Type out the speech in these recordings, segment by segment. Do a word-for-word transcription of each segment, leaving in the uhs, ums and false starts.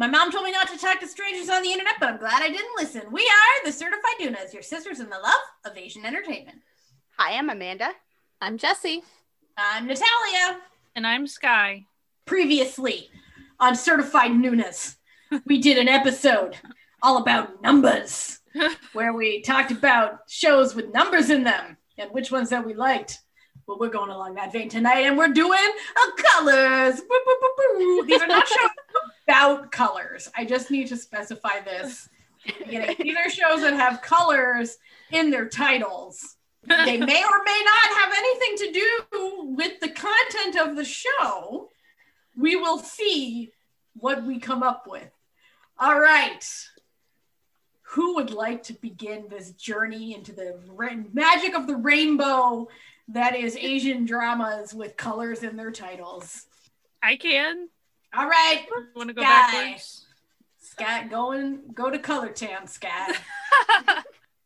My mom told me not to talk to strangers on the internet, but I'm glad I didn't listen. We are the Certified Nunas, your sisters in the love of Asian entertainment. Hi, I'm Amanda. I'm Jessie. I'm Natalia. And I'm Sky. Previously on Certified Nunas, we did an episode all about numbers, where we talked about shows with numbers in them and which ones that we liked. But we're going along that vein tonight, and we're doing a colors. Boo, boo, boo, boo. These are not shows about colors. I just need to specify this. You know, these are shows that have colors in their titles. They may or may not have anything to do with the content of the show. We will see what we come up with. All right. Who would like to begin this journey into the ra- magic of the rainbow? That is Asian dramas with colors in their titles. I can. All right. Want to go backwards? Scat, go, in, go to color town, Scat.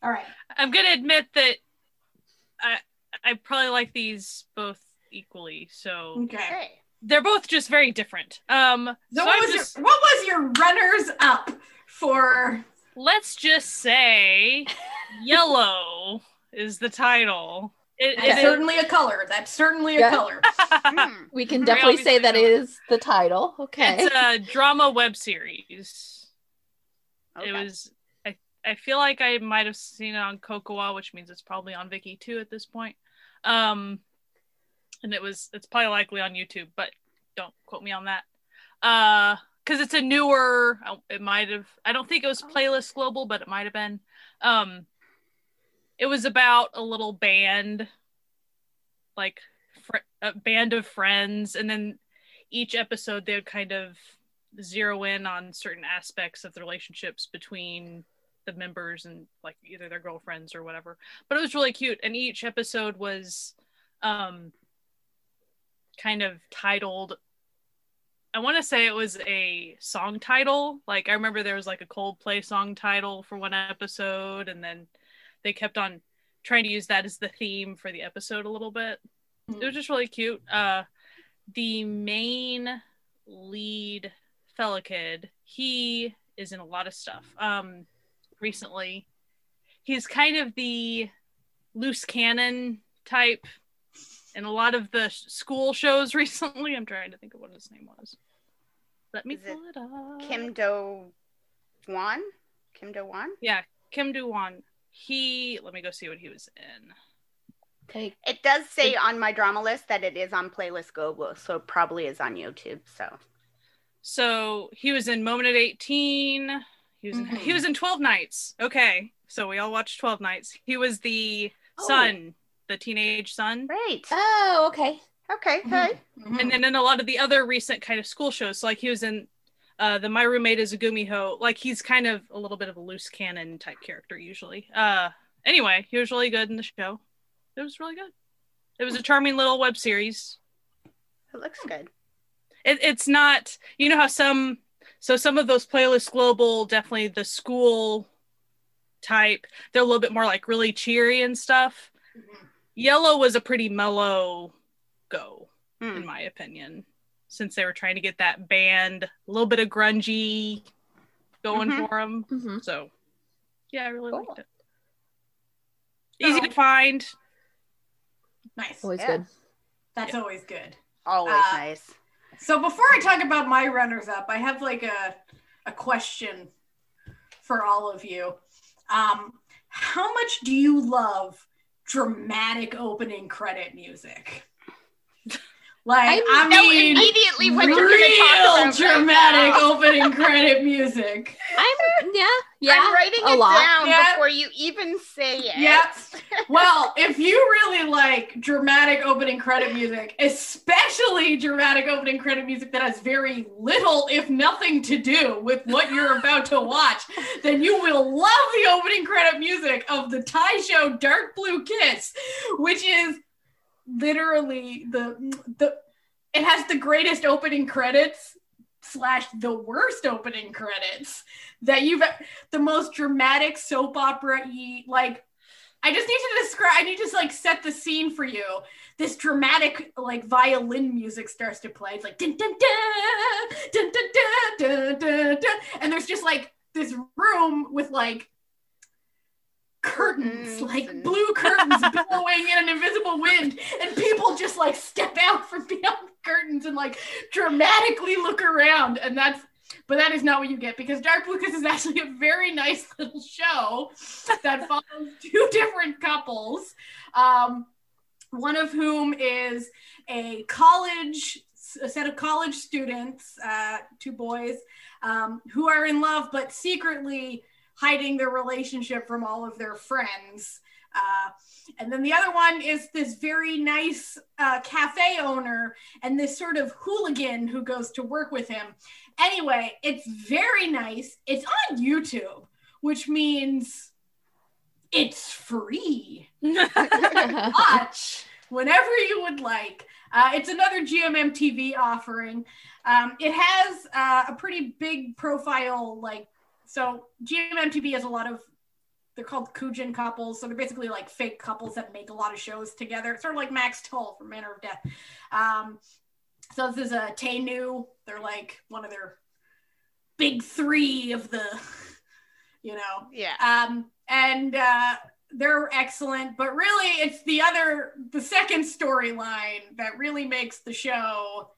All right. I'm going to admit that I I probably like these both equally. So okay. They're both just very different. Um, so so what, was just, your, what was your runners up for? Let's just say yellow is the title. It, it is certainly a color. That's certainly yeah. a color. Mm. We can definitely say that it is the title. Okay. It's a drama web series. Okay. It was, I I feel like I might have seen it on Kocowa, which means it's probably on Viki too at this point. Um, and it was, it's probably likely on YouTube, but don't quote me on that. Uh, because it's a newer, it might have, I don't think it was Playlist Global, but it might have been. Um, It was about a little band, like fr- a band of friends. And then each episode, they would kind of zero in on certain aspects of the relationships between the members and like either their girlfriends or whatever. But it was really cute. And each episode was um, kind of titled, I want to say it was a song title. Like I remember there was like a Coldplay song title for one episode, and then they kept on trying to use that as the theme for the episode a little bit. Mm-hmm. It was just really cute. Uh, the main lead fella kid, he is in a lot of stuff. Um, recently, he's kind of the loose cannon type in a lot of the school shows recently. I'm trying to think of what his name was. Let me is pull it, it up. Kim Do-wan? Kim Do-wan? Yeah, Kim Do-wan. He, let me go see what he was in. It does say on my drama list that it is on Playlist Global, so it probably is on YouTube. So, so he was in Moment at eighteen. He was in, mm-hmm. he was in twelve Nights. Okay, so we all watched twelve Nights. He was the oh. son, the teenage son. Right. Oh, okay, okay, mm-hmm. hey. Mm-hmm. And then in a lot of the other recent kind of school shows, so like he was in. Uh, the My Roommate is a Gumiho. Like, he's kind of a little bit of a loose cannon type character, usually. Uh, anyway, he was really good in the show. It was really good. It was a charming little web series. It looks good. It, it's not... You know how some... So some of those Playlist Global, definitely the school type, they're a little bit more, like, really cheery and stuff. Mm-hmm. Yellow was a pretty mellow go, mm. in my opinion. Since they were trying to get that band, a little bit of grungy going mm-hmm. for them. Mm-hmm. So, yeah, I really cool. liked it. So, easy to find. Nice. Always yeah. good. That's yeah. always good. Always uh, nice. So before I talk about my runners up, I have like a, a question for all of you. Um, how much do you love dramatic opening credit music? Like, I, I mean, immediately when real you're talk dramatic opening credit music. I'm, yeah, yeah. I'm writing it lot. down yeah. before you even say it. Yep. Well, if you really like dramatic opening credit music, especially dramatic opening credit music that has very little, if nothing, to do with what you're about to watch, then you will love the opening credit music of the Thai show Dark Blue Kiss, which is literally the the it has the greatest opening credits slash the worst opening credits that you've the most dramatic soap opera-y, like I just need to describe, I need to like set the scene for you. This dramatic like violin music starts to play. It's like dun dun dun, dun dun dun, dun dun dun, and there's just like this room with like curtains, like blue curtains blowing in an invisible wind, and people just like step out from beyond the curtains and like dramatically look around, and that's, but that is not what you get, because Dark Blue Kiss is actually a very nice little show that follows two different couples, um, one of whom is a college, a set of college students, uh, two boys, um, who are in love, but secretly hiding their relationship from all of their friends. Uh, and then the other one is this very nice uh, cafe owner and this sort of hooligan who goes to work with him. Anyway, it's very nice. It's on YouTube, which means it's free. Watch whenever you would like. Uh, it's another G M M T V offering. Um, it has uh, a pretty big profile, like, so G M M T V has a lot of, they're called Koojin couples. So they're basically like fake couples that make a lot of shows together. It's sort of like Max Toll from Manner of Death. Um, so this is a Tanu. They're like one of their big three of the, you know. Yeah. Um, and uh, they're excellent. But really it's the other, the second storyline that really makes the show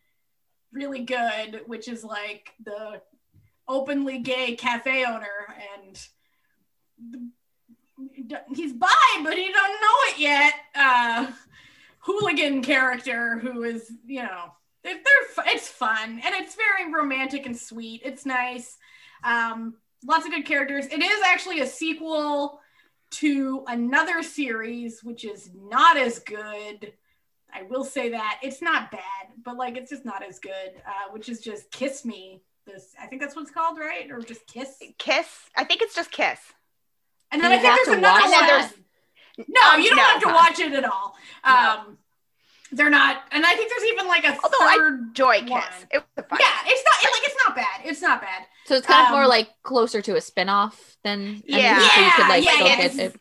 really good, which is like the openly gay cafe owner, and the, he's bi but he don't know it yet, uh hooligan character who is, you know, they're, they're, it's fun and it's very romantic and sweet. It's nice. Um lots of good characters. It is actually a sequel to another series which is not as good. I will say that it's not bad, but like it's just not as good, uh which is just Kiss Me. This, I think that's what it's called, right? Or just Kiss? Kiss. I think it's just Kiss. And then you I think there's another one. There's, no, um, you don't no, have to huh? watch it at all. Um, no. They're not. And I think there's even like a Although third I enjoy Kiss. One. It was fun. Yeah, it's not it, like it's not bad. It's not bad. So it's kind um, of more like closer to a spinoff than yeah, yeah, so you could, like, yeah, yeah, it's, it.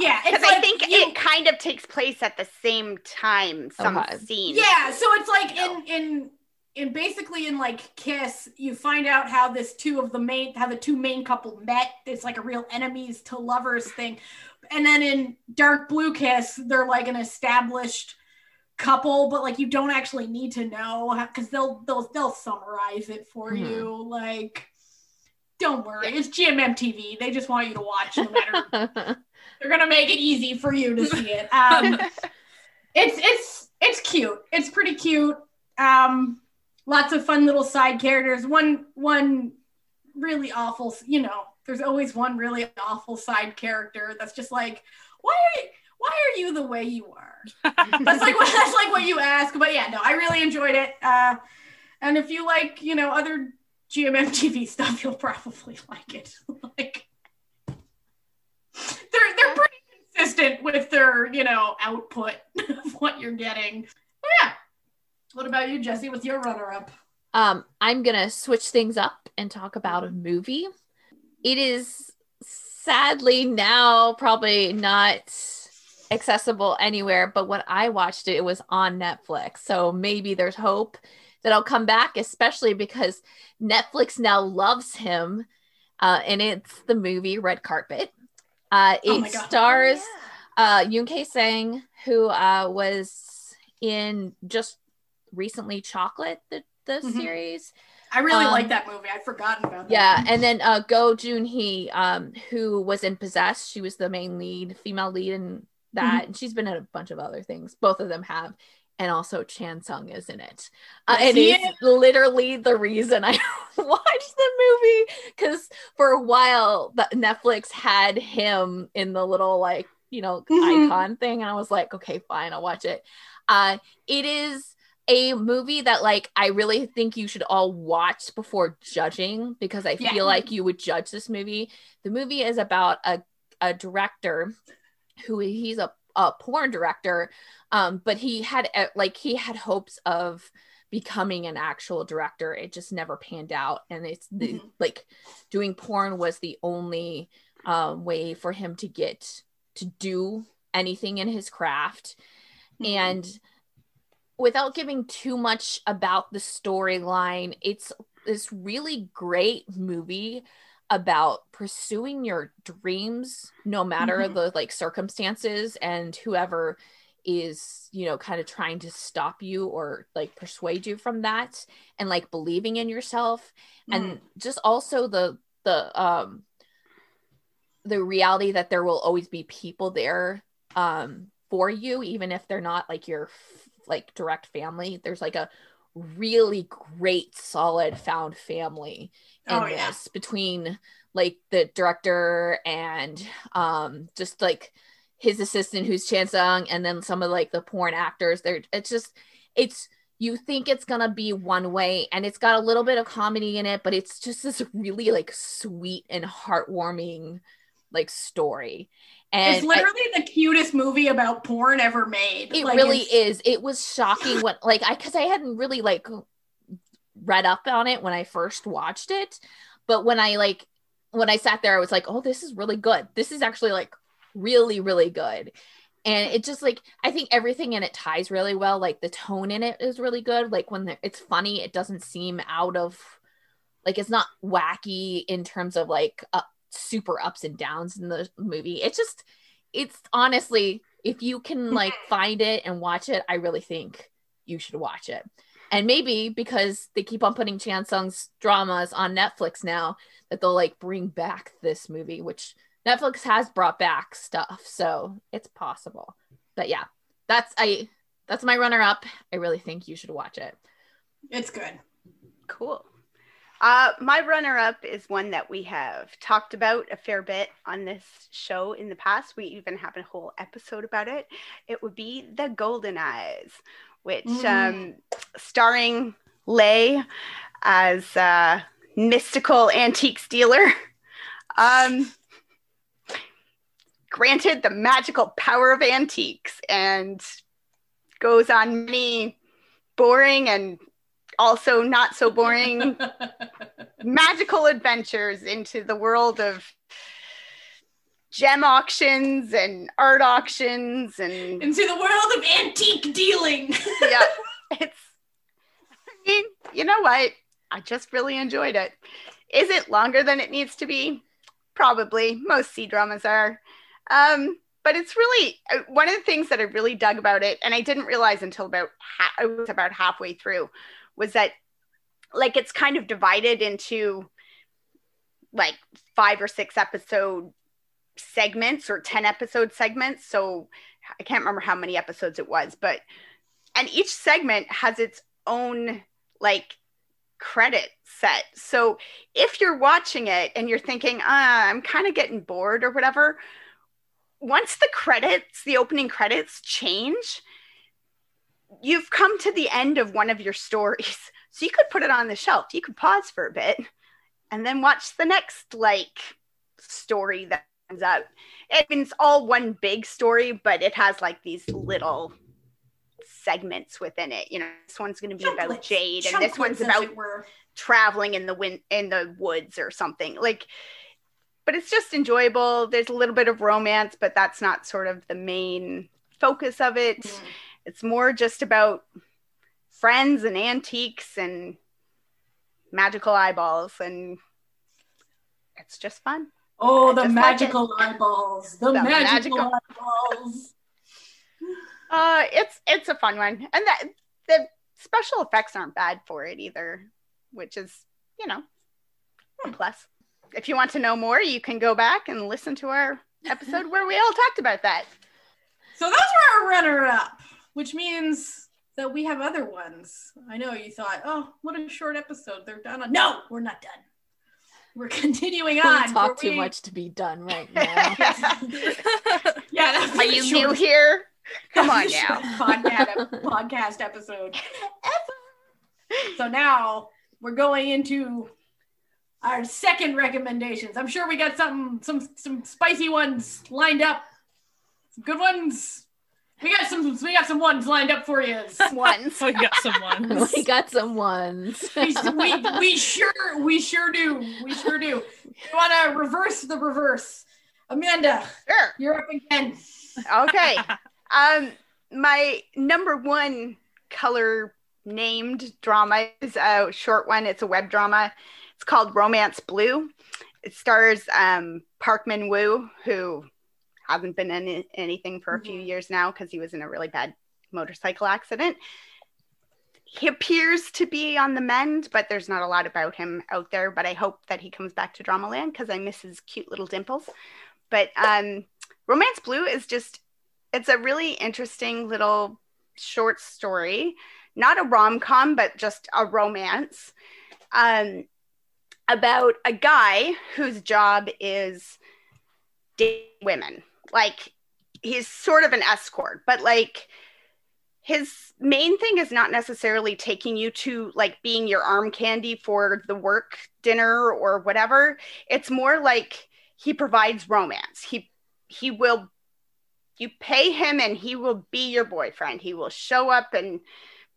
yeah. Because like I think you, it kind of takes place at the same time. Some okay. scenes. Yeah, so it's like in in. And basically in like Kiss, you find out how this two of the main, how the two main couple met. It's like a real enemies to lovers thing. And then in Dark Blue Kiss, they're like an established couple, but like you don't actually need to know because they'll they'll they'll summarize it for mm-hmm. you. Like, don't worry, it's G M M T V. They just want you to watch no matter. They're gonna make it easy for you to see it. Um, it's it's it's cute. It's pretty cute. Um, Lots of fun little side characters. One, one really awful, you know, there's always one really awful side character that's just like, why are you, why are you the way you are? That's like what, that's like what you ask. But yeah, no, I really enjoyed it. Uh, and if you like, you know, other G M M T V stuff, you'll probably like it. Like, they're they're pretty consistent with their, you know, output of what you're getting. But yeah. What about you, Jesse, with your runner-up? Um, I'm going to switch things up and talk about a movie. It is sadly now probably not accessible anywhere, but when I watched it, it was on Netflix. So maybe there's hope that I'll come back, especially because Netflix now loves him. Uh, and it's the movie Red Carpet. Uh, it oh my God. stars oh, yeah. uh, Yoon K-sang, who uh, was in just recently Chocolate, the, the mm-hmm. series. I really um, like that movie. I'd forgotten about that. Yeah, and then uh, Go Jun-hee, um, who was in Possessed. She was the main lead, female lead in that. Mm-hmm. And she's been in a bunch of other things. Both of them have. And also Chan Sung is in it. Uh, and he's yeah. literally the reason I watched the movie. Because for a while, the Netflix had him in the little, like, you know, mm-hmm. icon thing. And I was like, okay, fine, I'll watch it. Uh, it is a movie that, like, I really think you should all watch before judging, because I yeah. feel like you would judge this movie. The movie is about a, a director who he's a, a porn director, um, but he had like he had hopes of becoming an actual director. It just never panned out, and it's the, mm-hmm. like doing porn was the only uh, way for him to get to do anything in his craft. Mm-hmm. And without giving too much about the storyline, it's this really great movie about pursuing your dreams, no matter mm-hmm. the like circumstances and whoever is, you know, kind of trying to stop you or like persuade you from that, and like believing in yourself. Mm-hmm. And just also the, the, um, the reality that there will always be people there um, for you, even if they're not like your f- like direct family. There's like a really great, solid found family in oh, this yeah. between like the director and um, just like his assistant, who's Chan Sung, and then some of like the porn actors. They're it's just it's you think it's gonna be one way, and it's got a little bit of comedy in it, but it's just this really like sweet and heartwarming like story. And it's literally I, the cutest movie about porn ever made. It like, really is. It was shocking what like I because I hadn't really like read up on it when I first watched it, but when I like when I sat there, I was like, oh, this is really good. This is actually like really really good. And it just like I think everything in it ties really well. Like the tone in it is really good. Like when the, it's funny, it doesn't seem out of like it's not wacky in terms of like uh, super ups and downs in the movie. It's just, it's honestly, if you can like find it and watch it, I really think you should watch it. And maybe because they keep on putting Chan Sung's dramas on Netflix now, that they'll like bring back this movie, which Netflix has brought back stuff, so it's possible. But yeah, that's I that's my runner up. I really think you should watch it. It's good. Cool. Uh, my runner-up is one that we have talked about a fair bit on this show in the past. We even have a whole episode about it. It would be The Golden Eyes, which mm. um, starring Leigh as a mystical antiques dealer. Um, granted the magical power of antiques, and goes on many boring and also not so boring magical adventures into the world of gem auctions and art auctions and into the world of antique dealing. Yeah, it's I mean, you know what? I just really enjoyed it. Is it longer than it needs to be? Probably. Most C-dramas are. Um, but it's really one of the things that I really dug about it, and I didn't realize until about ha- I was about halfway through, was that like it's kind of divided into like five or six episode segments or ten episode segments. So I can't remember how many episodes it was, but and each segment has its own like credit set. So if you're watching it and you're thinking, uh, I'm kind of getting bored or whatever, once the credits, the opening credits change, you've come to the end of one of your stories. So you could put it on the shelf. You could pause for a bit and then watch the next like story that comes up. I mean, it's all one big story, but it has like these little segments within it. You know, this one's going to be Chumplets. About Jade, and Chumplets, this one's about traveling in the wind in the woods or something like, but it's just enjoyable. There's a little bit of romance, but that's not sort of the main focus of it. Mm. It's more just about friends and antiques and magical eyeballs, and it's just fun. Oh, the magical like eyeballs. The, the magical, magical eyeballs. uh, it's it's a fun one. And that, the special effects aren't bad for it either, which is, you know, a plus. If you want to know more, you can go back and listen to our episode where we all talked about that. So those were our runner-up, which means that we have other ones. I know you thought, oh, what a short episode. They're done. On- no, we're not done. We're continuing we on. Talk too we... much to be done right now. Yeah, are you short... new here? Come on now. Podcast episode. So now we're going into our second recommendations. I'm sure we got something, some some spicy ones lined up. Some good ones. We got some. We got some ones lined up for you. Ones. We got some ones. We got some ones. we, we we sure we sure do. We sure do. You want to reverse the reverse Amanda, sure. You're up again. Okay. um, my number one color named drama is a short one. It's a web drama. It's called Romance Blue. It stars um, Park Man Woo, who hasn't been in anything for a mm-hmm. few years now because he was in a really bad motorcycle accident. He appears to be on the mend, but there's not a lot about him out there, but I hope that he comes back to Dramaland because I miss his cute little dimples. But um, Romance Blue is just, it's a really interesting little short story, not a rom-com, but just a romance um, about a guy whose job is dating women. Like, he's sort of an escort, but like, his main thing is not necessarily taking you to like being your arm candy for the work dinner or whatever. It's more like he provides romance. He, he will, you pay him and he will be your boyfriend. He will show up and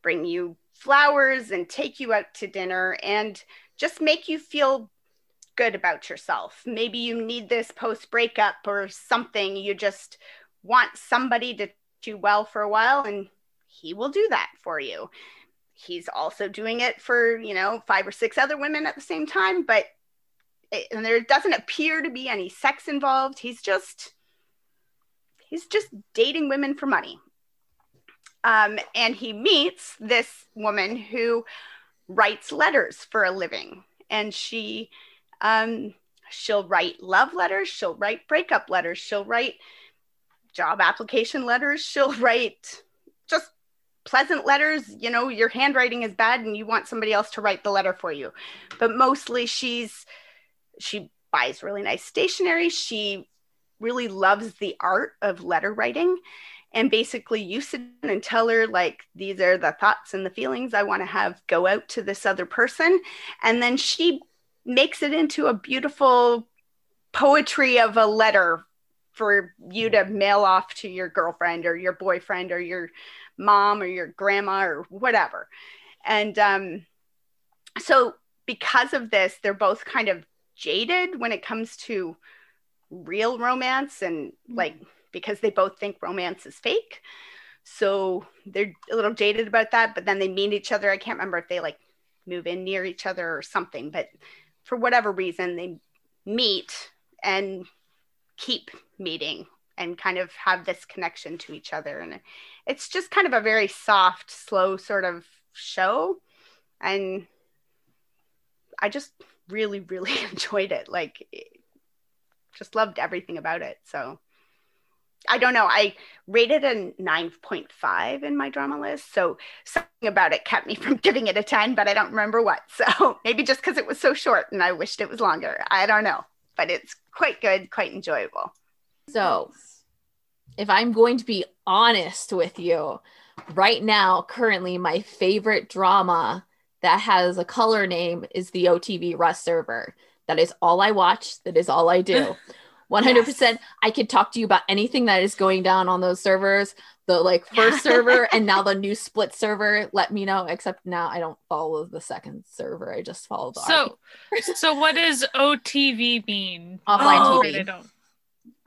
bring you flowers and take you out to dinner and just make you feel good about yourself. Maybe you need this post breakup or something. You just want somebody to treat you well for a while, and he will do that for you. He's also doing it for, you know, five or six other women at the same time, but it, and there doesn't appear to be any sex involved. He's just, he's just dating women for money. Um, and he meets this woman who writes letters for a living, and she, um, she'll write love letters. She'll write breakup letters. She'll write job application letters. She'll write just pleasant letters, you know, your handwriting is bad and you want somebody else to write the letter for you. But mostly she's, she buys really nice stationery. She really loves the art of letter writing. And basically you sit and tell her like, these are the thoughts and the feelings I want to have go out to this other person. And then she makes it into a beautiful poetry of a letter for you to mail off to your girlfriend or your boyfriend or your mom or your grandma or whatever. And um, so because of this, they're both kind of jaded when it comes to real romance and like, because they both think romance is fake. So they're a little jaded about that, but then they meet each other. I can't remember if they like move in near each other or something, but for whatever reason they meet and keep meeting and kind of have this connection to each other. And it's just kind of a very soft, slow sort of show. And I just really, really enjoyed it. Like, just loved everything about it. So I don't know. I rated a nine point five in my drama list. So something about it kept me from giving it a ten, but I don't remember what. So maybe just because it was so short and I wished it was longer. I don't know. But it's quite good, quite enjoyable. So if I'm going to be honest with you, right now, currently, my favorite drama that has a color name is the O T V Rust Server. That is all I watch. That is all I do. one hundred percent. Yes. I could talk to you about anything that is going down on those servers. The like first server and now the new split server, let me know, except now I don't follow the second server. I just follow the So so what does O T V mean? Offline oh, T V. I don't.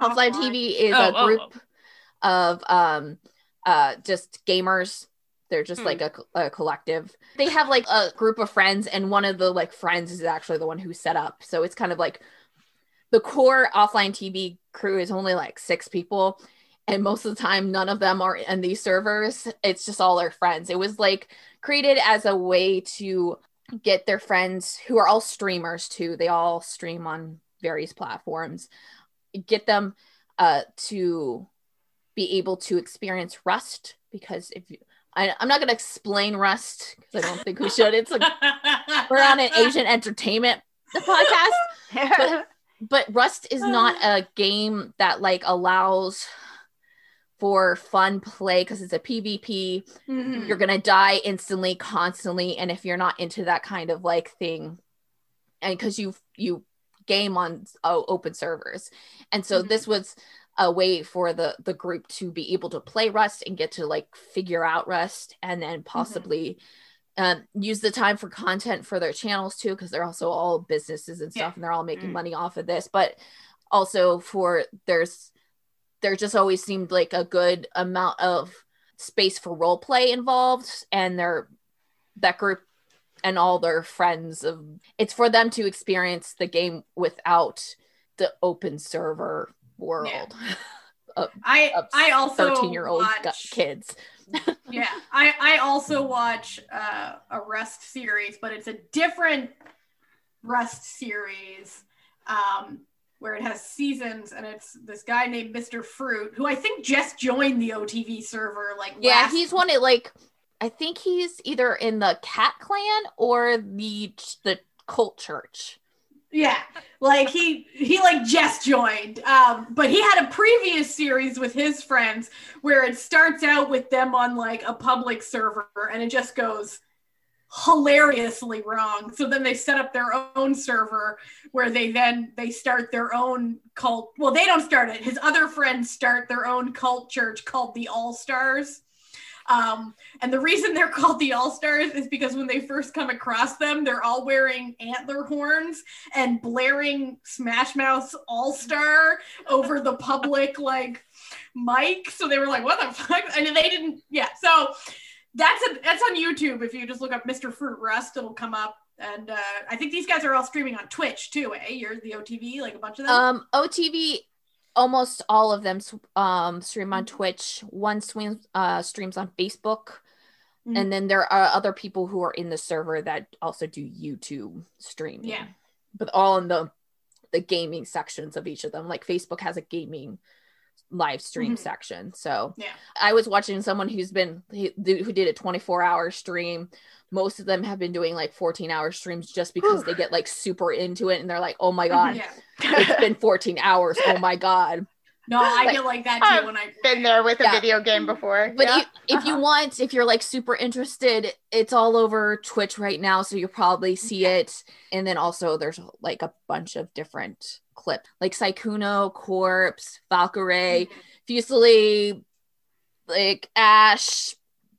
Offline T V is oh, a group oh, oh. of um uh just gamers. They're just hmm. like a, a collective. They have like a group of friends, and one of the like friends is actually the one who set up. So it's kind of like the core Offline T V crew is only like six people. And most of the time, none of them are in these servers. It's just all their friends. It was like created as a way to get their friends who are all streamers too. They all stream on various platforms. Get them uh, to be able to experience Rust, because if you, I, I'm not going to explain Rust because I don't think we should. It's like we're on an Asian entertainment podcast. But, but Rust is not a game that like allows for fun play, because it's a PvP. Mm-hmm. You're gonna die instantly, constantly, and if you're not into that kind of like thing, and because you you game on uh, open servers, and so mm-hmm. this was a way for the the group to be able to play Rust and get to like figure out Rust, and then possibly mm-hmm. um, use the time for content for their channels too, because they're also all businesses and stuff, yeah. and they're all making mm-hmm. money off of this. But also for there's there just always seemed like a good amount of space for role play involved, and their that group and all their friends of it's for them to experience the game without the open server world. Yeah. Of, I of I also thirteen year old watch, kids. Yeah, I I also watch uh, a Rust series, but it's a different Rust series um, where it has seasons, and it's this guy named Mister Fruit, who I think just joined the O T V server. Like yeah, last he's one of like I think he's either in the Cat Clan or the the Cult Church. Yeah, like he he like just joined, um, but he had a previous series with his friends where it starts out with them on like a public server and it just goes hilariously wrong. So then they set up their own server where they then they start their own cult. Well, they don't start it. His other friends start their own cult church called the All Stars. Um, and the reason they're called the All-Stars is because when they first come across them, they're all wearing antler horns and blaring Smash Mouth All-Star over the public, like, mic. So they were like, what the fuck? And they didn't, yeah. So that's a, that's on YouTube. If you just look up Mister Fruit Rust, it'll come up. And uh, I think these guys are all streaming on Twitch, too, eh? You're the O T V, like a bunch of them? Um, O T V... Almost all of them um, stream on Twitch. One streams uh, streams on Facebook, mm-hmm. and then there are other people who are in the server that also do YouTube streaming. Yeah, but all in the the gaming sections of each of them. Like Facebook has a gaming live stream mm-hmm. section. So yeah, I was watching someone who's been who did a twenty-four hour stream. Most of them have been doing like fourteen hour streams just because Ooh. They get like super into it and they're like, oh my God, yeah. it's been fourteen hours. Oh my God. No, I like, feel like that too I've when I've been there with yeah. a video game before. But yeah. you, if uh-huh. you want, if you're like super interested, it's all over Twitch right now. So you'll probably see yeah. it. And then also there's like a bunch of different clips like Saikuno, Corpse, Valkyrie, mm-hmm. Fuseli, like Ash,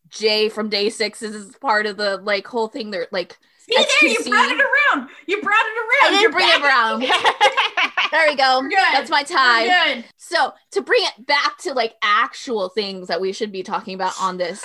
Jay from Day Six is part of the like whole thing. They're like, see there, you brought it around. You brought it around. I didn't bring it around. There we go. That's my time. So to bring it back to like actual things that we should be talking about on this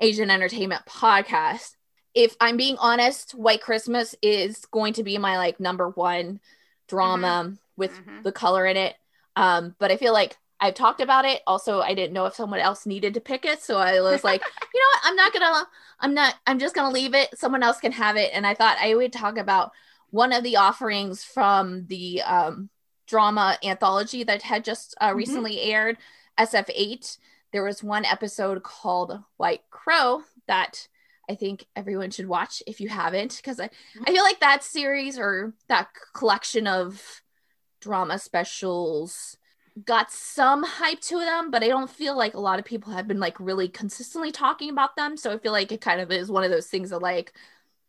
Asian Entertainment podcast. If I'm being honest, White Christmas is going to be my like number one drama mm-hmm. with mm-hmm. the color in it. Um, but I feel like I've talked about it. Also, I didn't know if someone else needed to pick it. So I was like, you know what? I'm not going to, I'm not, I'm just going to leave it. Someone else can have it. And I thought I would talk about one of the offerings from the um, drama anthology that had just uh, recently mm-hmm. aired, S F eight. There was one episode called White Crow that I think everyone should watch if you haven't, because I, mm-hmm. I feel like that series or that collection of drama specials got some hype to them, but I don't feel like a lot of people have been like really consistently talking about them. So I feel like it kind of is one of those things that like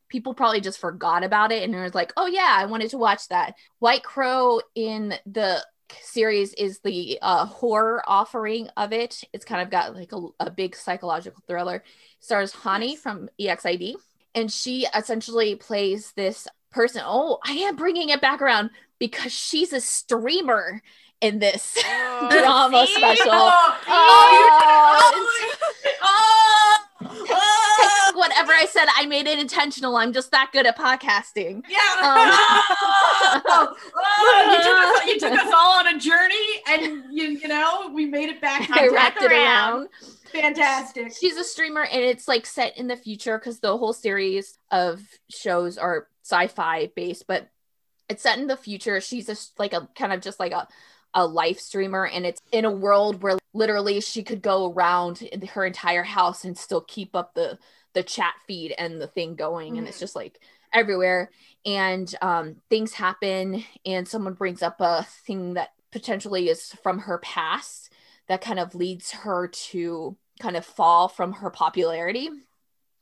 people probably just forgot about it and it was like, oh yeah, I wanted to watch that. White Crow in the series is the uh horror offering of it. It's kind of got like a, a big psychological thriller. It stars Hani yes. from E X I D, and she essentially plays this person. Oh, I am bringing it back around because she's a streamer in this oh, drama see? Special. Oh, oh, oh, oh. Whatever I said, I made it intentional. I'm just that good at podcasting. Yeah. Um, oh, oh, you, took us, you took us all on a journey and, you, you know, we made it back. I wrapped it around. Fantastic. She's a streamer and it's like set in the future because the whole series of shows are sci-fi based, but it's set in the future. She's a, like a kind of just like a, a live streamer, and it's in a world where literally she could go around in her entire house and still keep up the the chat feed and the thing going mm-hmm. and it's just like everywhere, and um things happen and someone brings up a thing that potentially is from her past that kind of leads her to kind of fall from her popularity,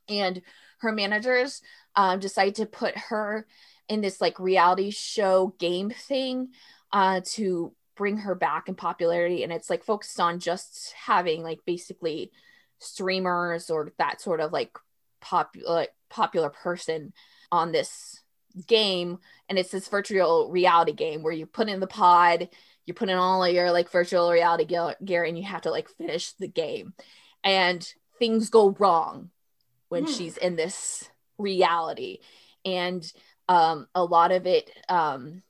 and her managers um decide to put her in this like reality show game thing uh to bring her back in popularity, and it's like focused on just having like basically streamers or that sort of like popular like, popular person on this game, and it's this virtual reality game where you put in the pod, you put in all of your like virtual reality gear, and you have to like finish the game. And things go wrong when yeah. she's in this reality. And um, a lot of it, um,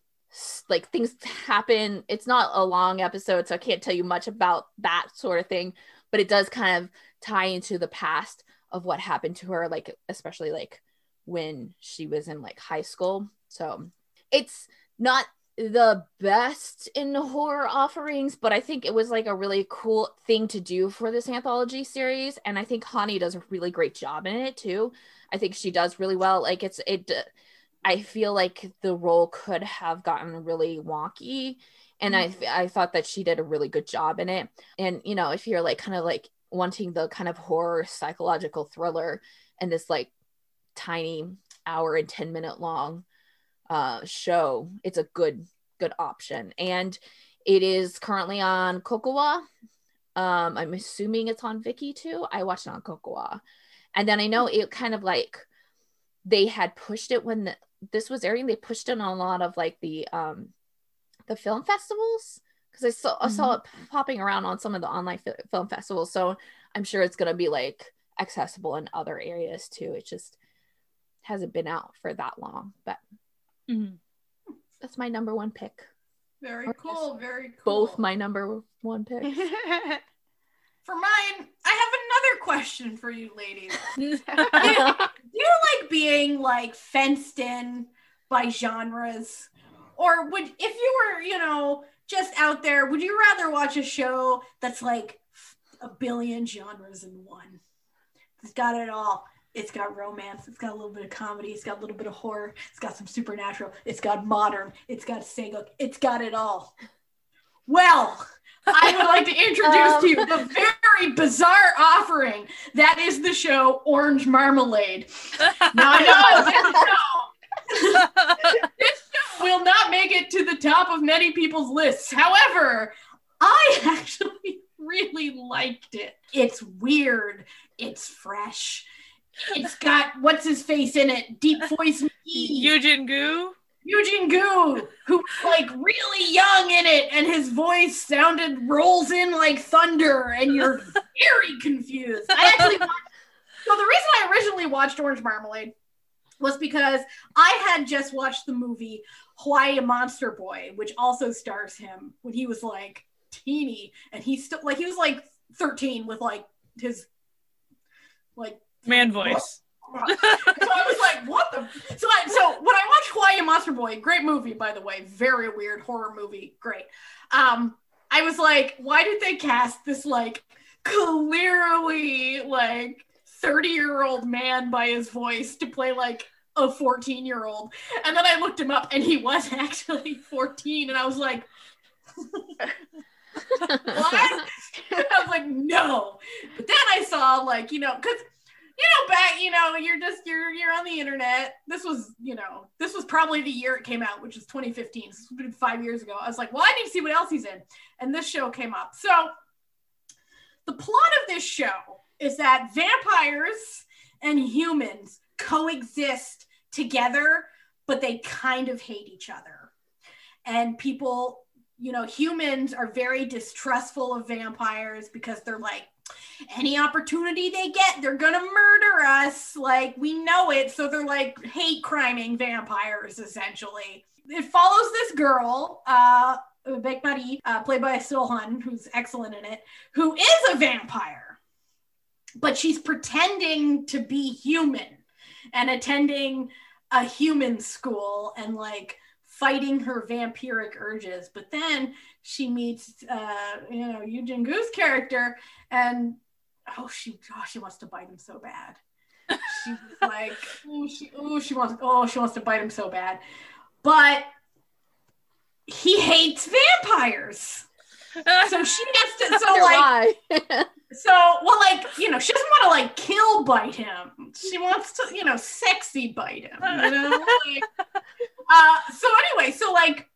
like things happen. It's not a long episode, so I can't tell you much about that sort of thing, but it does kind of tie into the past of what happened to her, like especially like when she was in like high school. So it's not the best in horror offerings, but I think it was like a really cool thing to do for this anthology series, and I think Hani does a really great job in it too. I think she does really well. Like it's it I feel like the role could have gotten really wonky, and mm-hmm. I I thought that she did a really good job in it. And you know, if you're like kind of like wanting the kind of horror psychological thriller and this like tiny hour and ten minute long uh show, it's a good good option. And it is currently on Kocowa. um I'm assuming it's on Viki too. I watched it on Kocowa, and then I know it kind of like they had pushed it when the, this was airing. They pushed it on a lot of like the um the film festivals, because I saw, mm-hmm. I saw it popping around on some of the online fi- film festivals. So I'm sure it's going to be like accessible in other areas too. It just hasn't been out for that long, but mm-hmm. that's my number one pick. Very or cool. Very cool. Both my number one picks. For mine, I have another question for you ladies. Do you like being like fenced in by genres? Or would, if you were, you know, just out there, would you rather watch a show that's like a billion genres in one? It's got it all. It's got romance, it's got a little bit of comedy, it's got a little bit of horror, it's got some supernatural, it's got modern, it's got single, it's got it all. Well, I would like to introduce um, to you the very bizarre offering that is the show Orange Marmalade. Now I know this show, this show will not make it to the top of many people's lists. However, I actually really liked it. It's weird, it's fresh, it's got what's his face in it, deep voice me. Eugene Goo. Eugene Goo, who was like really young in it, and his voice sounded rolls in like thunder, and you're very confused. I actually watched, so the reason I originally watched Orange Marmalade was because I had just watched the movie Hawaii Monster Boy, which also stars him when he was like teeny, and he still like he was like thirteen with like his like man voice. So I was like, what the? So, I, so when I watched Hawaii Monster Boy, great movie, by the way, very weird horror movie, great. Um, I was like, why did they cast this like clearly like thirty year old man by his voice to play like a fourteen year old? And then I looked him up, and he was actually fourteen, and I was like, what? I was like, no. But then I saw like, you know, because you know, back, you know, you're just, you're you're on the internet. This was, you know, this was probably the year it came out, which is twenty fifteen. This was five years ago. I was like, well, I need to see what else he's in. And this show came up. So the plot of this show is that vampires and humans coexist together, but they kind of hate each other. And people, you know, humans are very distrustful of vampires because they're like, any opportunity they get, they're gonna murder us, like we know it. So they're like hate criming vampires, essentially. It follows this girl, uh, Baekmari, uh played by Sohan, who's excellent in it, who is a vampire, but she's pretending to be human and attending a human school and like fighting her vampiric urges. But then she meets, uh, you know, Eugene Goo's character, and oh, she, oh, she wants to bite him so bad. She's like, oh, she, oh, she wants, oh, she wants to bite him so bad. But he hates vampires, so she has to. So like, so well, like you know, she doesn't want to like kill bite him. She wants to, you know, sexy bite him. You know. Like, Uh, so anyway, so like,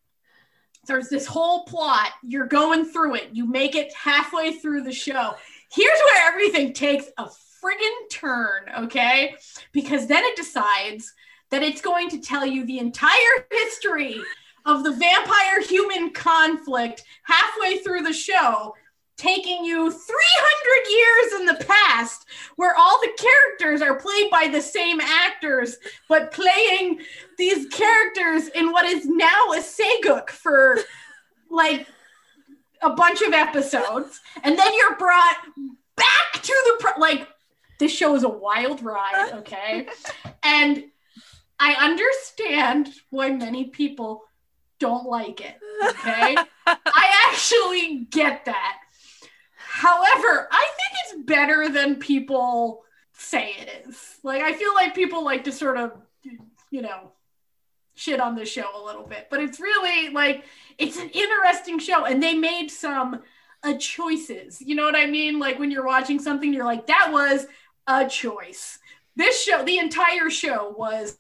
there's this whole plot. You're going through it. You make it halfway through the show. Here's where everything takes a friggin' turn, okay? Because then it decides that it's going to tell you the entire history of the vampire-human conflict halfway through the show, taking you three hundred years in the past, where all the characters are played by the same actors, but playing these characters in what is now a saeguk for like a bunch of episodes. And then you're brought back to the, pro- like, this show is a wild ride, okay? And I understand why many people don't like it, okay? I actually get that. However, I think it's better than people say it is. Like, I feel like people like to sort of, you know, shit on the show a little bit, but it's really like, it's an interesting show, and they made some uh, choices. You know what I mean? Like, when you're watching something, you're like, that was a choice. This show, the entire show was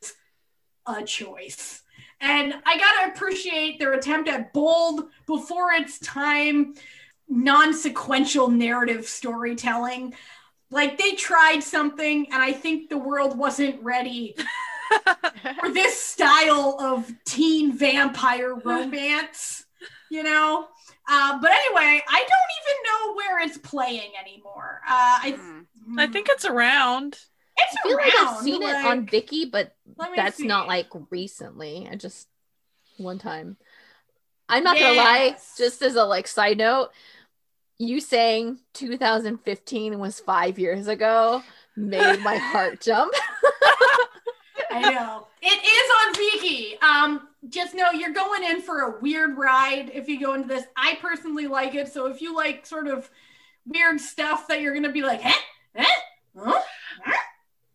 a choice. And I gotta appreciate their attempt at bold, before its time, non-sequential narrative storytelling. Like, they tried something, and I think the world wasn't ready for this style of teen vampire romance, you know? Uh, but anyway, I don't even know where it's playing anymore. Uh, I, mm. I think it's around. It's I feel around. like I've seen like, it on Viki, but that's see. not like recently. I just, one time. I'm not yes. gonna lie, just as a like side note, you saying two thousand fifteen was five years ago made my heart jump. I know. It is on Viki. Um, just know you're going in for a weird ride if you go into this. I personally like it, so if you like sort of weird stuff that you're gonna be like, eh, eh, huh? Huh?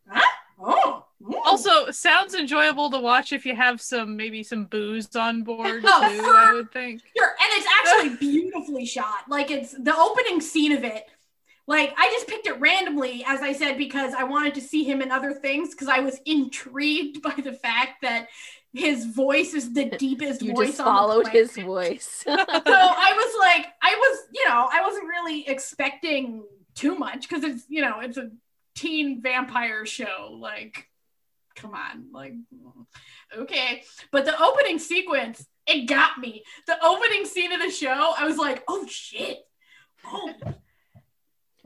Huh? Oh. Ooh. Also, sounds enjoyable to watch if you have some, maybe some booze on board too, oh, I would think. Sure, and it's actually beautifully shot. Like, it's the opening scene of it. Like, I just picked it randomly, as I said, because I wanted to see him in other things, because I was intrigued by the fact that his voice is the deepest you voice on the planet. You just followed his voice. So I was like, I was, you know, I wasn't really expecting too much, because it's, you know, it's a teen vampire show, like... come on, like, okay. But the opening sequence, it got me. The opening scene of the show, I was like, oh shit. Oh,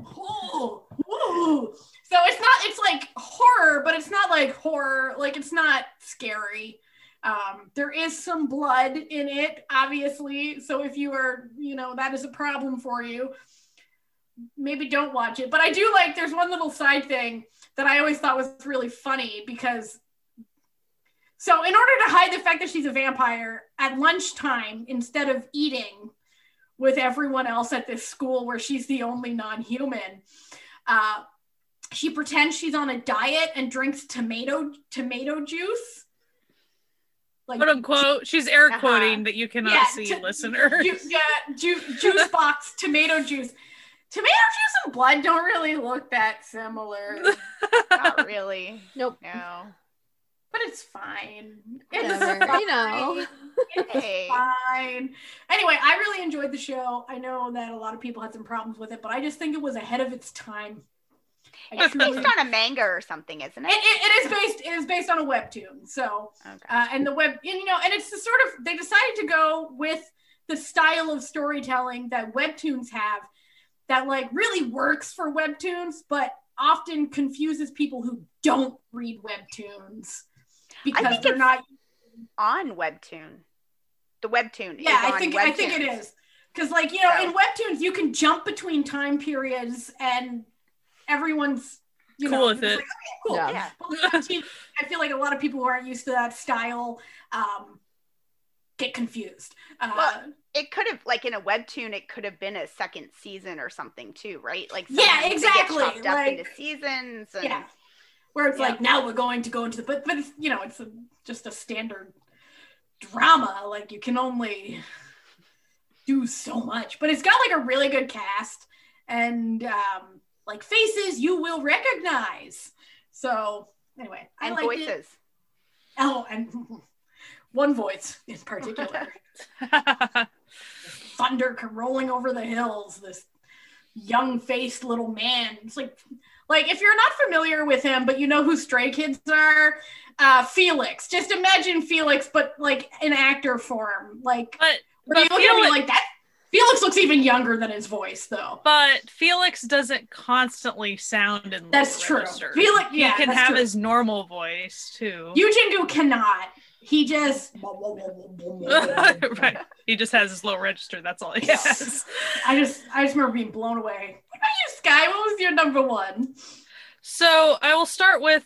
oh, ooh. So it's not, it's like horror, but it's not like horror, like it's not scary. Um, there is some blood in it, obviously. So if you are, you know, that is a problem for you, maybe don't watch it. But I do like, there's one little side thing that I always thought was really funny, because, so in order to hide the fact that she's a vampire, at lunchtime, instead of eating with everyone else at this school where she's the only non-human, uh, she pretends she's on a diet and drinks tomato tomato juice. Like, quote unquote, she's air uh-huh. quoting that you cannot yeah, see, t- listeners. Ju- yeah, ju- juice box, tomato juice. Tomato juice and blood don't really look that similar. Not really. Nope. No. But it's fine. It's fine. You know. It's hey. fine. Anyway, I really enjoyed the show. I know that a lot of people had some problems with it, but I just think it was ahead of its time. I it's truly... based on a manga or something, isn't it? It, it, it is based. It is based on a webtoon. So, okay. uh, and the web, you know, and it's the sort of, they decided to go with the style of storytelling that webtoons have, that like really works for webtoons, but often confuses people who don't read webtoons because they're not on webtoon. The webtoon. Yeah, is I think webtoons. I think it is, because like, you know, so. in webtoons you can jump between time periods and everyone's you cool know with it. Like, okay, cool. Yeah. Yeah. I feel like a lot of people who aren't used to that style um, get confused. Uh, well, it could have, like, in a webtoon, it could have been a second season or something too, right? Like, yeah, exactly. Chopped up like, into seasons, and, yeah. Where it's yeah. like, now we're going to go into the, but, but it's, you know, it's a, just a standard drama. Like, you can only do so much, but it's got like a really good cast and um, like faces you will recognize. So anyway, I and liked voices. It. Oh, and one voice in particular. Thunder rolling over the hills, this young-faced little man. It's like, Like, if you're not familiar with him, but you know who Stray Kids are, uh, Felix. Just imagine Felix, but like in actor form. Like, but, but you look Felix, at me like that. Felix looks even younger than his voice, though. But Felix doesn't constantly sound in. That's true. Registers. Felix, yeah, he can have true. his normal voice too. Eugene Goo cannot. He just right. He just has his low register. That's all he has. I just, I just remember being blown away. What about you, Sky? What was your number one? So I will start with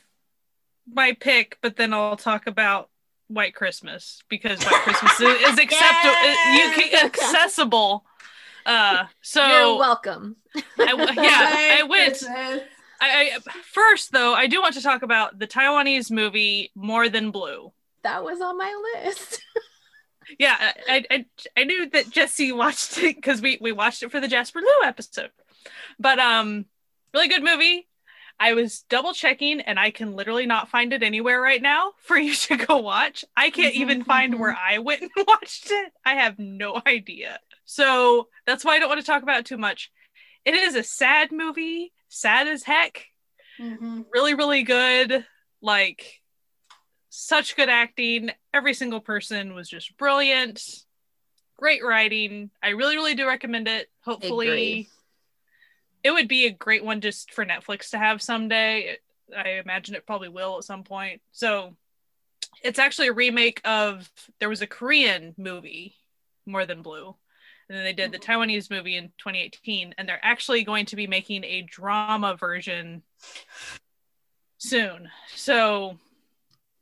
my pick, but then I'll talk about White Christmas because White Christmas is, is acceptable. Yes! You can, accessible. Uh, so you're welcome. I, yeah, I went. Christmas. I, I first though, I do want to talk about the Taiwanese movie More Than Blue. That was on my list. Yeah, I, I I knew that Jesse watched it because we, we watched it for the Jasper Lou episode. But um, really good movie. I was double checking and I can literally not find it anywhere right now for you to go watch. I can't mm-hmm. even find where I went and watched it. I have no idea. So that's why I don't want to talk about it too much. It is a sad movie, sad as heck. Mm-hmm. Really, really good. Like... Such good acting. Every single person was just brilliant. Great writing. I really, really do recommend it. Hopefully, it would be a great one just for Netflix to have someday. I imagine it probably will at some point. So it's actually a remake of, there was a Korean movie, More Than Blue. And then they did the Taiwanese movie in twenty eighteen. And they're actually going to be making a drama version soon. So...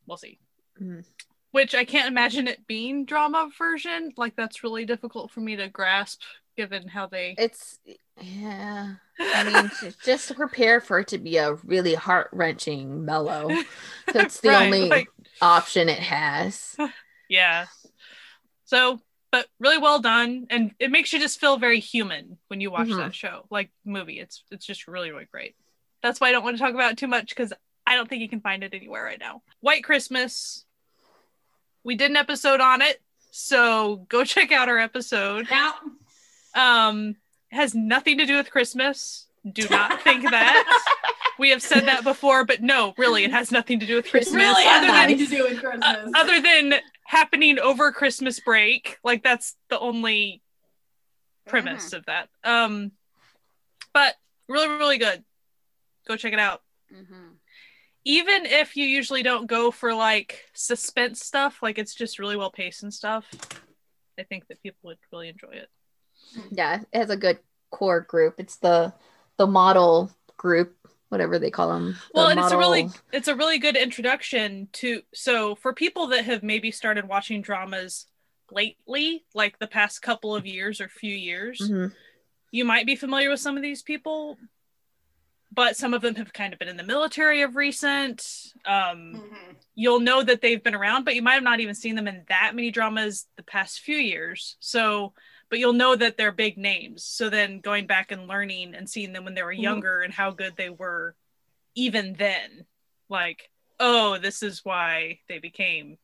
we'll see. Mm. Which I can't imagine it being drama version. Like, that's really difficult for me to grasp given how they... It's, yeah. I mean, just prepare for it to be a really heart-wrenching mellow. That's the right, only like... option it has. Yeah. So, but really well done. And it makes you just feel very human when you watch mm-hmm. that show. Like, movie. It's, it's just really, really great. That's why I don't want to talk about it too much because I don't think you can find it anywhere right now. White Christmas. We did an episode on it, so go check out our episode. Yeah. Um, has nothing to do with Christmas. Do not think that. We have said that before, but no, really, it has nothing to do with Christmas. It really has nothing to do with Christmas. Uh, other than happening over Christmas break. Like, that's the only premise yeah. of that. Um, but really, really good. Go check it out. Mm-hmm. Even if you usually don't go for like suspense stuff, like it's just really well paced and stuff, I think that people would really enjoy it. Yeah, it has a good core group. It's the the model group, whatever they call them. The well, and model... it's a really it's a really good introduction to. So for people that have maybe started watching dramas lately, like the past couple of years or few years, mm-hmm. you might be familiar with some of these people. But some of them have kind of been in the military of recent. Um, mm-hmm. You'll know that they've been around, but you might have not even seen them in that many dramas the past few years. So, but you'll know that they're big names. So then going back and learning and seeing them when they were younger mm-hmm. and how good they were even then. Like, oh, this is why they became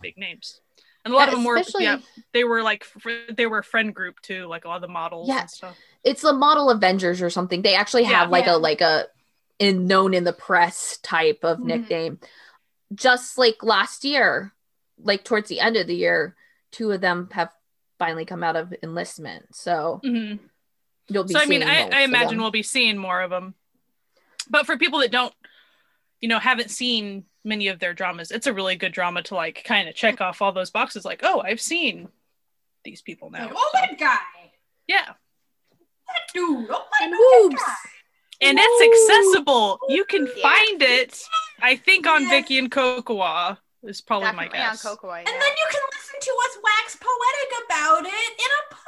big names. And a lot yeah, of them were, yeah, they were like, fr- they were a friend group too, like a lot of the models yeah. and stuff. It's the model Avengers or something. They actually have yeah, like yeah. a, like a in known in the press type of mm-hmm. nickname. Just like last year, like towards the end of the year, two of them have finally come out of enlistment. So mm-hmm. you'll be so, seeing I mean, I, I imagine we'll be seeing more of them. But for people that don't, you know, haven't seen many of their dramas, it's a really good drama to like kind of check off all those boxes, like, oh, I've seen these people now. Like, oh, so. That guy, yeah, that dude, oh my and, that guy. And it's accessible. You can yeah. find it, I think, on yes. Viki and Kocowa is probably Definitely my guess on Kocowa, yeah. And then you can listen to us wax poetic about it in a podcast.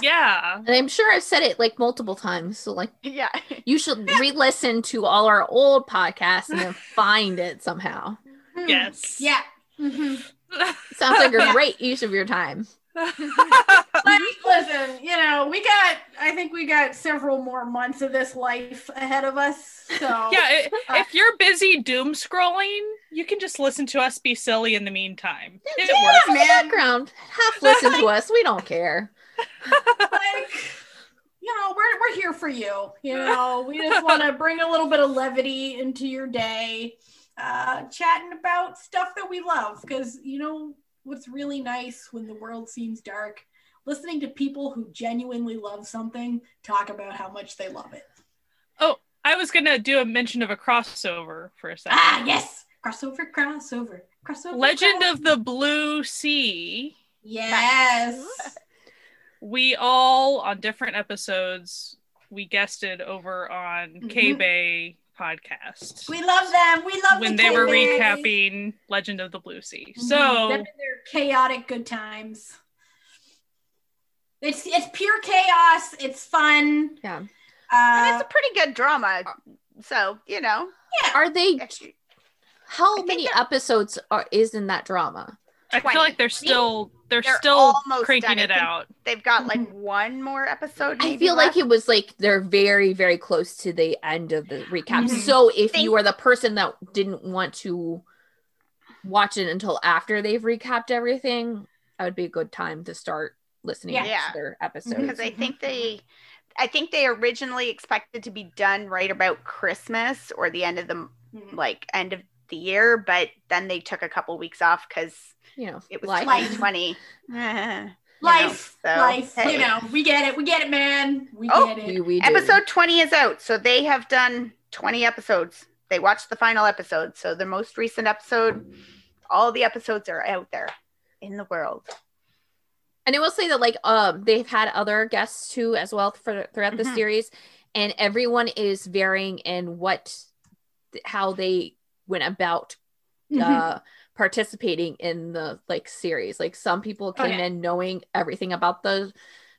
Yeah, and I'm sure I've said it like multiple times, so like yeah you should re-listen to all our old podcasts and then find it somehow. Yes. Yeah. Mm-hmm. Sounds like a great use of your time. Like, listen, you know, we got, I think we got several more months of this life ahead of us. So yeah, uh, if you're busy doom scrolling, you can just listen to us be silly in the meantime. Yeah, it works. In the background, half listen to us. We don't care. Like, you know, we're we're here for you. You know, we just want to bring a little bit of levity into your day, uh, chatting about stuff that we love. Because, you know, what's really nice when the world seems dark, listening to people who genuinely love something talk about how much they love it. Oh, I was going to do a mention of a crossover for a second. Ah, yes. Crossover, crossover, crossover. Legend crossover. of the Blue Sea. Yes. We all, on different episodes, we guested over on mm-hmm. K-Bay podcast. We love them. We love when the they K-Bay. were recapping Legend of the Blue Sea. Mm-hmm. So them and their chaotic good times. It's it's pure chaos. It's fun. Yeah, uh, and it's a pretty good drama. So you know, yeah. Are they? How I many episodes are is in that drama? twenty I feel like they're still they're, they're still cranking it out. They've got like one more episode. I feel left. like it was like they're very very close to the end of the recap. Mm-hmm. So if they, you are the person that didn't want to watch it until after they've recapped everything, that would be a good time to start listening yeah. to yeah. their episodes. Because I think they, I think they originally expected to be done right about Christmas or the end of the mm-hmm. like end of the year, but then they took a couple weeks off because you know it was twenty twenty. Life, life, you know, so, life, hey. you know, we get it, we get it, man, we oh, get it. We, we episode twenty is out, so they have done twenty episodes. They watched the final episode, so the most recent episode. All the episodes are out there in the world. And I will say that, like, um, they've had other guests too, as well, for throughout mm-hmm. the series, and everyone is varying in what, how they went about uh, mm-hmm. participating in the like series. Like, some people came oh, yeah. in knowing everything about the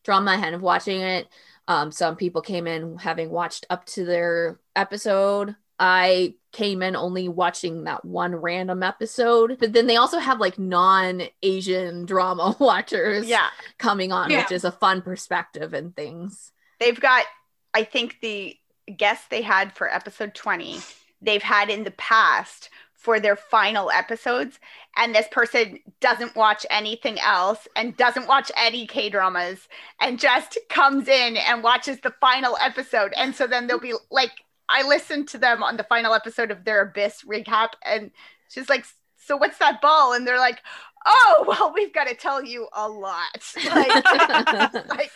drama and watching it. Um, some people came in having watched up to their episode. I came in only watching that one random episode, but then they also have like non-Asian drama watchers yeah. coming on, yeah. which is a fun perspective and things. They've got, I think the guests they had for episode twenty, they've had in the past for their final episodes, and this person doesn't watch anything else and doesn't watch any K-dramas and just comes in and watches the final episode. And so then they'll be like, I listened to them on the final episode of their Abyss recap, and she's like, so what's that ball? And they're like, oh, well, we've got to tell you a lot. Like, like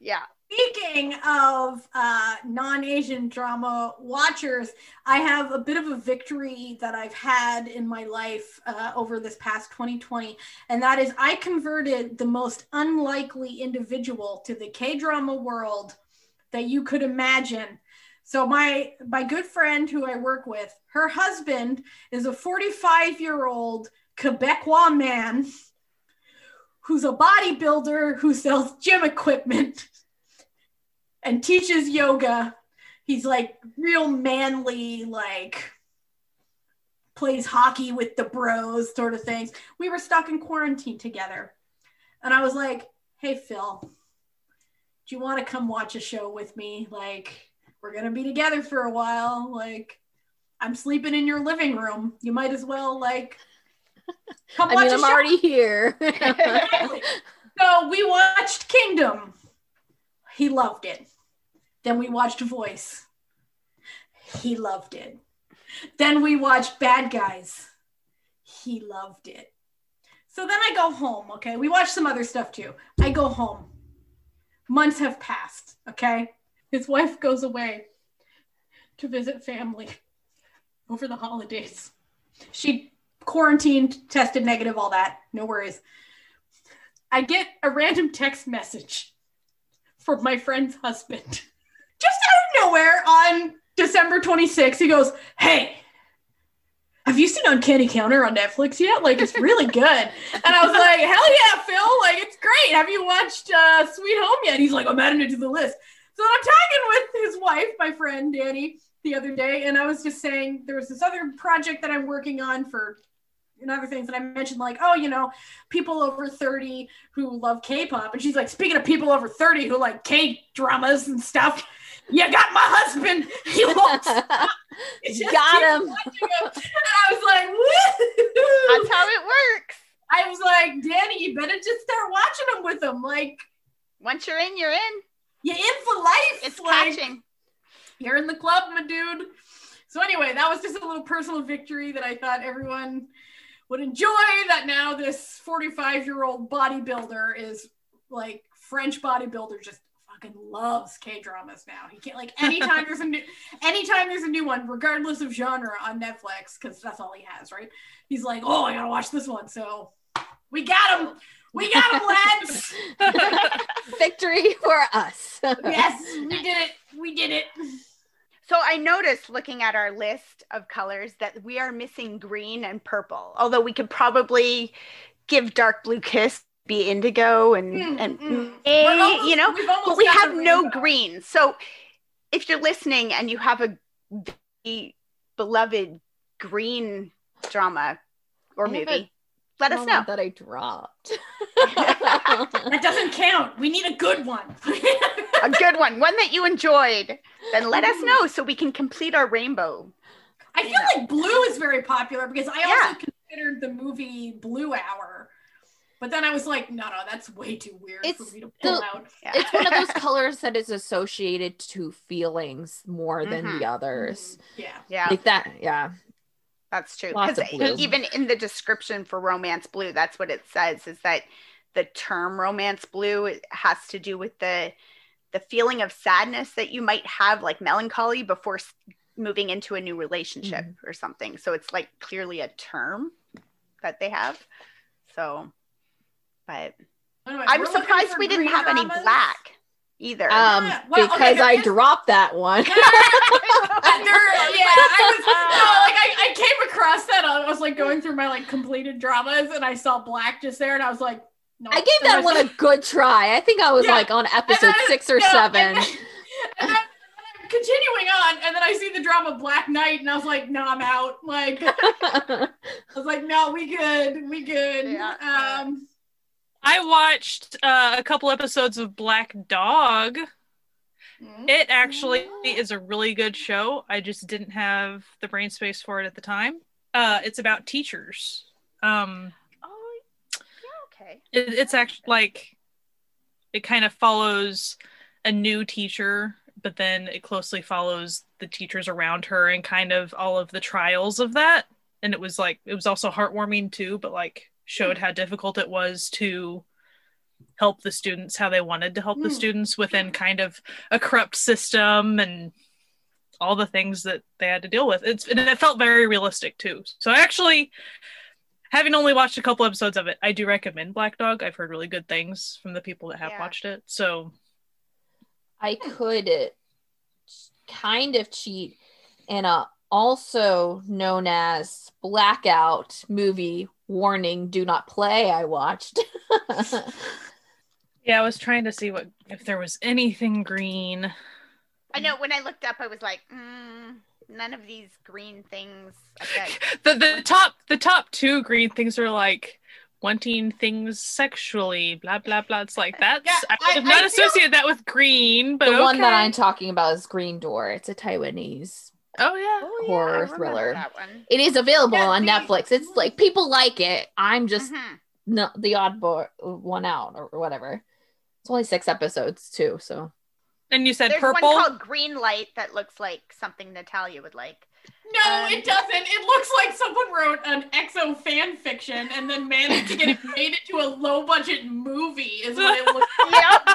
yeah. Speaking of uh, non-Asian drama watchers, I have a bit of a victory that I've had in my life uh, over this past twenty twenty, and that is I converted the most unlikely individual to the K-drama world that you could imagine. So my my good friend who I work with, her husband is a forty-five-year-old Quebecois man who's a bodybuilder who sells gym equipment and teaches yoga. He's like real manly, like plays hockey with the bros sort of things. We were stuck in quarantine together. And I was like, hey, Phil, do you want to come watch a show with me? Like, we're going to be together for a while. Like, I'm sleeping in your living room. You might as well, like, come I watch mean, a I'm show. I'm already here. Exactly. So we watched Kingdom. He loved it. Then we watched Voice. He loved it. Then we watched Bad Guys. He loved it. So then I go home, okay? We watched some other stuff too. I go home. Months have passed, okay? His wife goes away to visit family over the holidays. She quarantined, tested negative, all that. No worries. I get a random text message from my friend's husband. Just out of nowhere on December twenty-sixth, he goes, hey, have you seen Uncanny Counter on Netflix yet? Like, it's really good. And I was like, hell yeah, Phil. Like, it's great. Have you watched uh, Sweet Home yet? He's like, I'm adding it to the list. So I'm talking with his wife, my friend Danny, the other day, and I was just saying there was this other project that I'm working on for, and other things that I mentioned, like, oh, you know, people over thirty who love K-pop, and she's like, speaking of people over thirty who like K-dramas and stuff, you got my husband. He won't stop. Just got him. him. And I was like, woo! That's how it works. I was like, Danny, you better just start watching them with him. Like, once you're in, you're in. You're in for life. It's like, catching. You're in the club, my dude. So anyway, that was just a little personal victory that I thought everyone would enjoy, that now this forty-five-year-old bodybuilder is like French bodybuilder just fucking loves K-dramas now. He can't like anytime there's a new anytime there's a new one, regardless of genre, on Netflix, because that's all he has, right? He's like, oh, I gotta watch this one. So we got him. We got him, lads. Victory for us. Yes, we did it. We did it. So I noticed looking at our list of colors that we are missing green and purple, although we could probably give Dark Blue Kiss be indigo and, mm, and mm. A, almost, you know, but we have no green. So if you're listening and you have a beloved green drama or I movie, let us know. That I dropped. That doesn't count. We need a good one. A good one. One that you enjoyed. Then let us know so we can complete our rainbow. I feel yeah. like blue is very popular because I yeah. also considered the movie Blue Hour. But then I was like, no, no, that's way too weird it's for me to pull the, out. Yeah. It's one of those colors that is associated to feelings more mm-hmm. than the others. Mm-hmm. Yeah. Yeah. Like that. Yeah. That's true. Because even in the description for Romance Blue, that's what it says, is that the term Romance Blue, it has to do with the the feeling of sadness that you might have, like melancholy, before moving into a new relationship mm-hmm. or something. So it's like clearly a term that they have. So, but anyway, I'm surprised we didn't have dramas. Any black either. Um, yeah. well, because okay, I is... dropped that one. Yeah, I was no, like I, I came across that. I was like going through my like completed dramas and I saw black just there and I was like, nope. I gave that I one like, a good try. I think I was yeah. like on episode then, six or no, seven. And then, and then, and then continuing on, and then I see the drama Black Knight, and I was like, "No, nah, I'm out." Like, I was like, "No, we good, we good." Yeah. Um, I watched uh, a couple episodes of Black Dog. Mm-hmm. It actually is a really good show. I just didn't have the brain space for it at the time. Uh, it's about teachers. Um, It, it's actually like it kind of follows a new teacher, but then it closely follows the teachers around her and kind of all of the trials of that. And it was like it was also heartwarming too, but like showed how difficult it was to help the students how they wanted to help mm. the students within kind of a corrupt system and all the things that they had to deal with. It's and it felt very realistic too. So I actually. Having only watched a couple episodes of it, I do recommend Black Dog. I've heard really good things from the people that have yeah. watched it. So I could kind of cheat in a also known as blackout movie warning, do not play, I watched. yeah, I was trying to see what if there was anything green. I know when I looked up, I was like, mm. none of these green things. the the top the top two green things are like wanting things sexually, blah blah blah. It's like that's yeah, I would have I, not I associated that with green, but the okay. one that I'm talking about is Green Door. It's a Taiwanese oh yeah horror oh, yeah. thriller. That one. It is available yeah, on see? Netflix. It's like people like it. I'm just mm-hmm. not the odd bo- one out or whatever. It's only six episodes too, so. And you said There's purple? There's one called Green Light that looks like something Natalia would like. No, um, it doesn't. It looks like someone wrote an E X O fan fiction and then managed to get it made into a low-budget movie is what it looks like.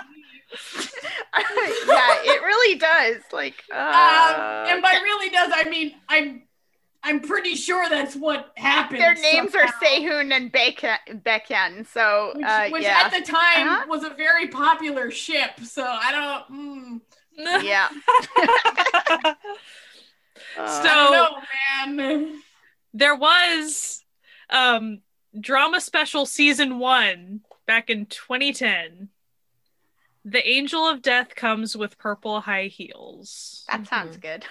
Yeah, it really does. Like, uh... um, and by really does, I mean, I'm I'm pretty sure that's what happened. Their names somehow. Are Sehun and Baekhyun, so which, uh, which yeah. at the time uh-huh. was a very popular ship. So I don't. Mm. Yeah. uh, so I don't know, man. There was um, drama special season one back in twenty ten. The Angel of Death comes with purple high heels. That sounds mm-hmm. good.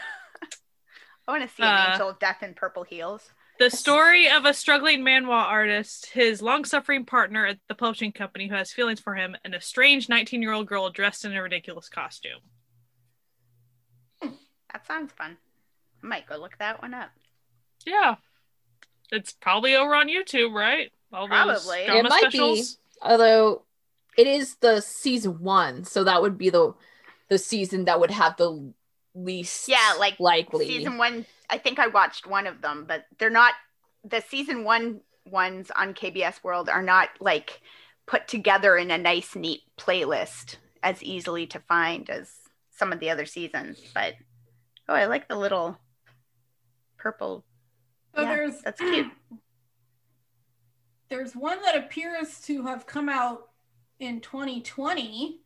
I want to see an uh, angel of death in purple heels. The story of a struggling manhwa artist, his long-suffering partner at the publishing company who has feelings for him, and a strange nineteen-year-old girl dressed in a ridiculous costume. That sounds fun. I might go look that one up. Yeah. It's probably over on YouTube, right? All probably. It might specials. Be, although it is the season one, so that would be the the season that would have the least yeah like likely season one. I think I watched one of them, but they're not the season one ones on K B S World are not like put together in a nice neat playlist as easily to find as some of the other seasons. But oh, I like the little purple. So yeah, there's, that's cute. There's one that appears to have come out in twenty twenty,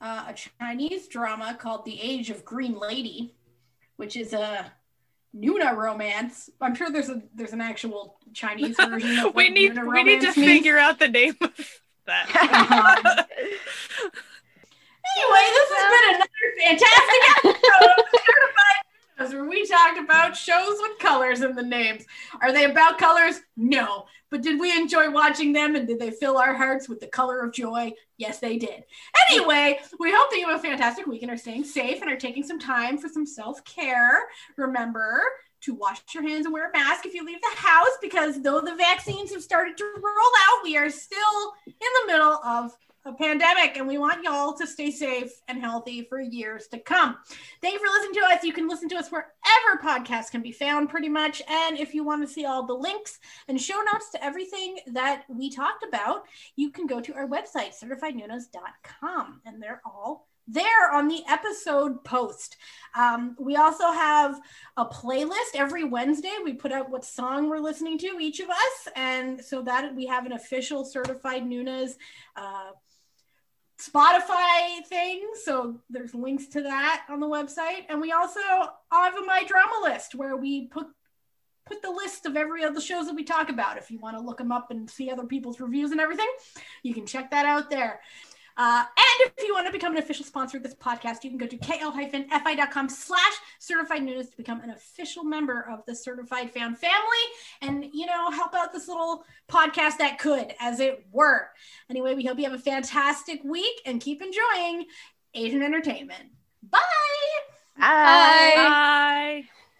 uh, a Chinese drama called The Age of Green Lady, which is a Nuna romance. I'm sure there's a there's an actual Chinese version of we need Nuna we need to means. figure out the name of that. Uh-huh. Anyway, this has been another fantastic episode of Certified Nunas, where we talked about shows with colors in the names. Are they about colors? No. But did we enjoy watching them, and did they fill our hearts with the color of joy? Yes, they did. Anyway, we hope that you have a fantastic week and are staying safe and are taking some time for some self-care. Remember to wash your hands and wear a mask if you leave the house, because though the vaccines have started to roll out, we are still in the middle of a pandemic, and we want y'all to stay safe and healthy for years to come. Thank you for listening to us. You can listen to us wherever podcasts can be found, pretty much. And if you want to see all the links and show notes to everything that we talked about, you can go to our website, certified nunas dot com, and they're all there on the episode post. Um, we also have a playlist every Wednesday. We put out what song we're listening to, each of us, and so that we have an official Certified Nunas uh Spotify thing, so there's links to that on the website. And we also have a My Drama list where we put put the list of every other shows that we talk about. If you want to look them up and see other people's reviews and everything, you can check that out there. Uh, and if you want to become an official sponsor of this podcast, you can go to k l dash f i dot com slash certified nunas to become an official member of the Certified Fan family and, you know, help out this little podcast that could, as it were. Anyway, we hope you have a fantastic week and keep enjoying Asian entertainment. Bye! Bye! Bye! Bye.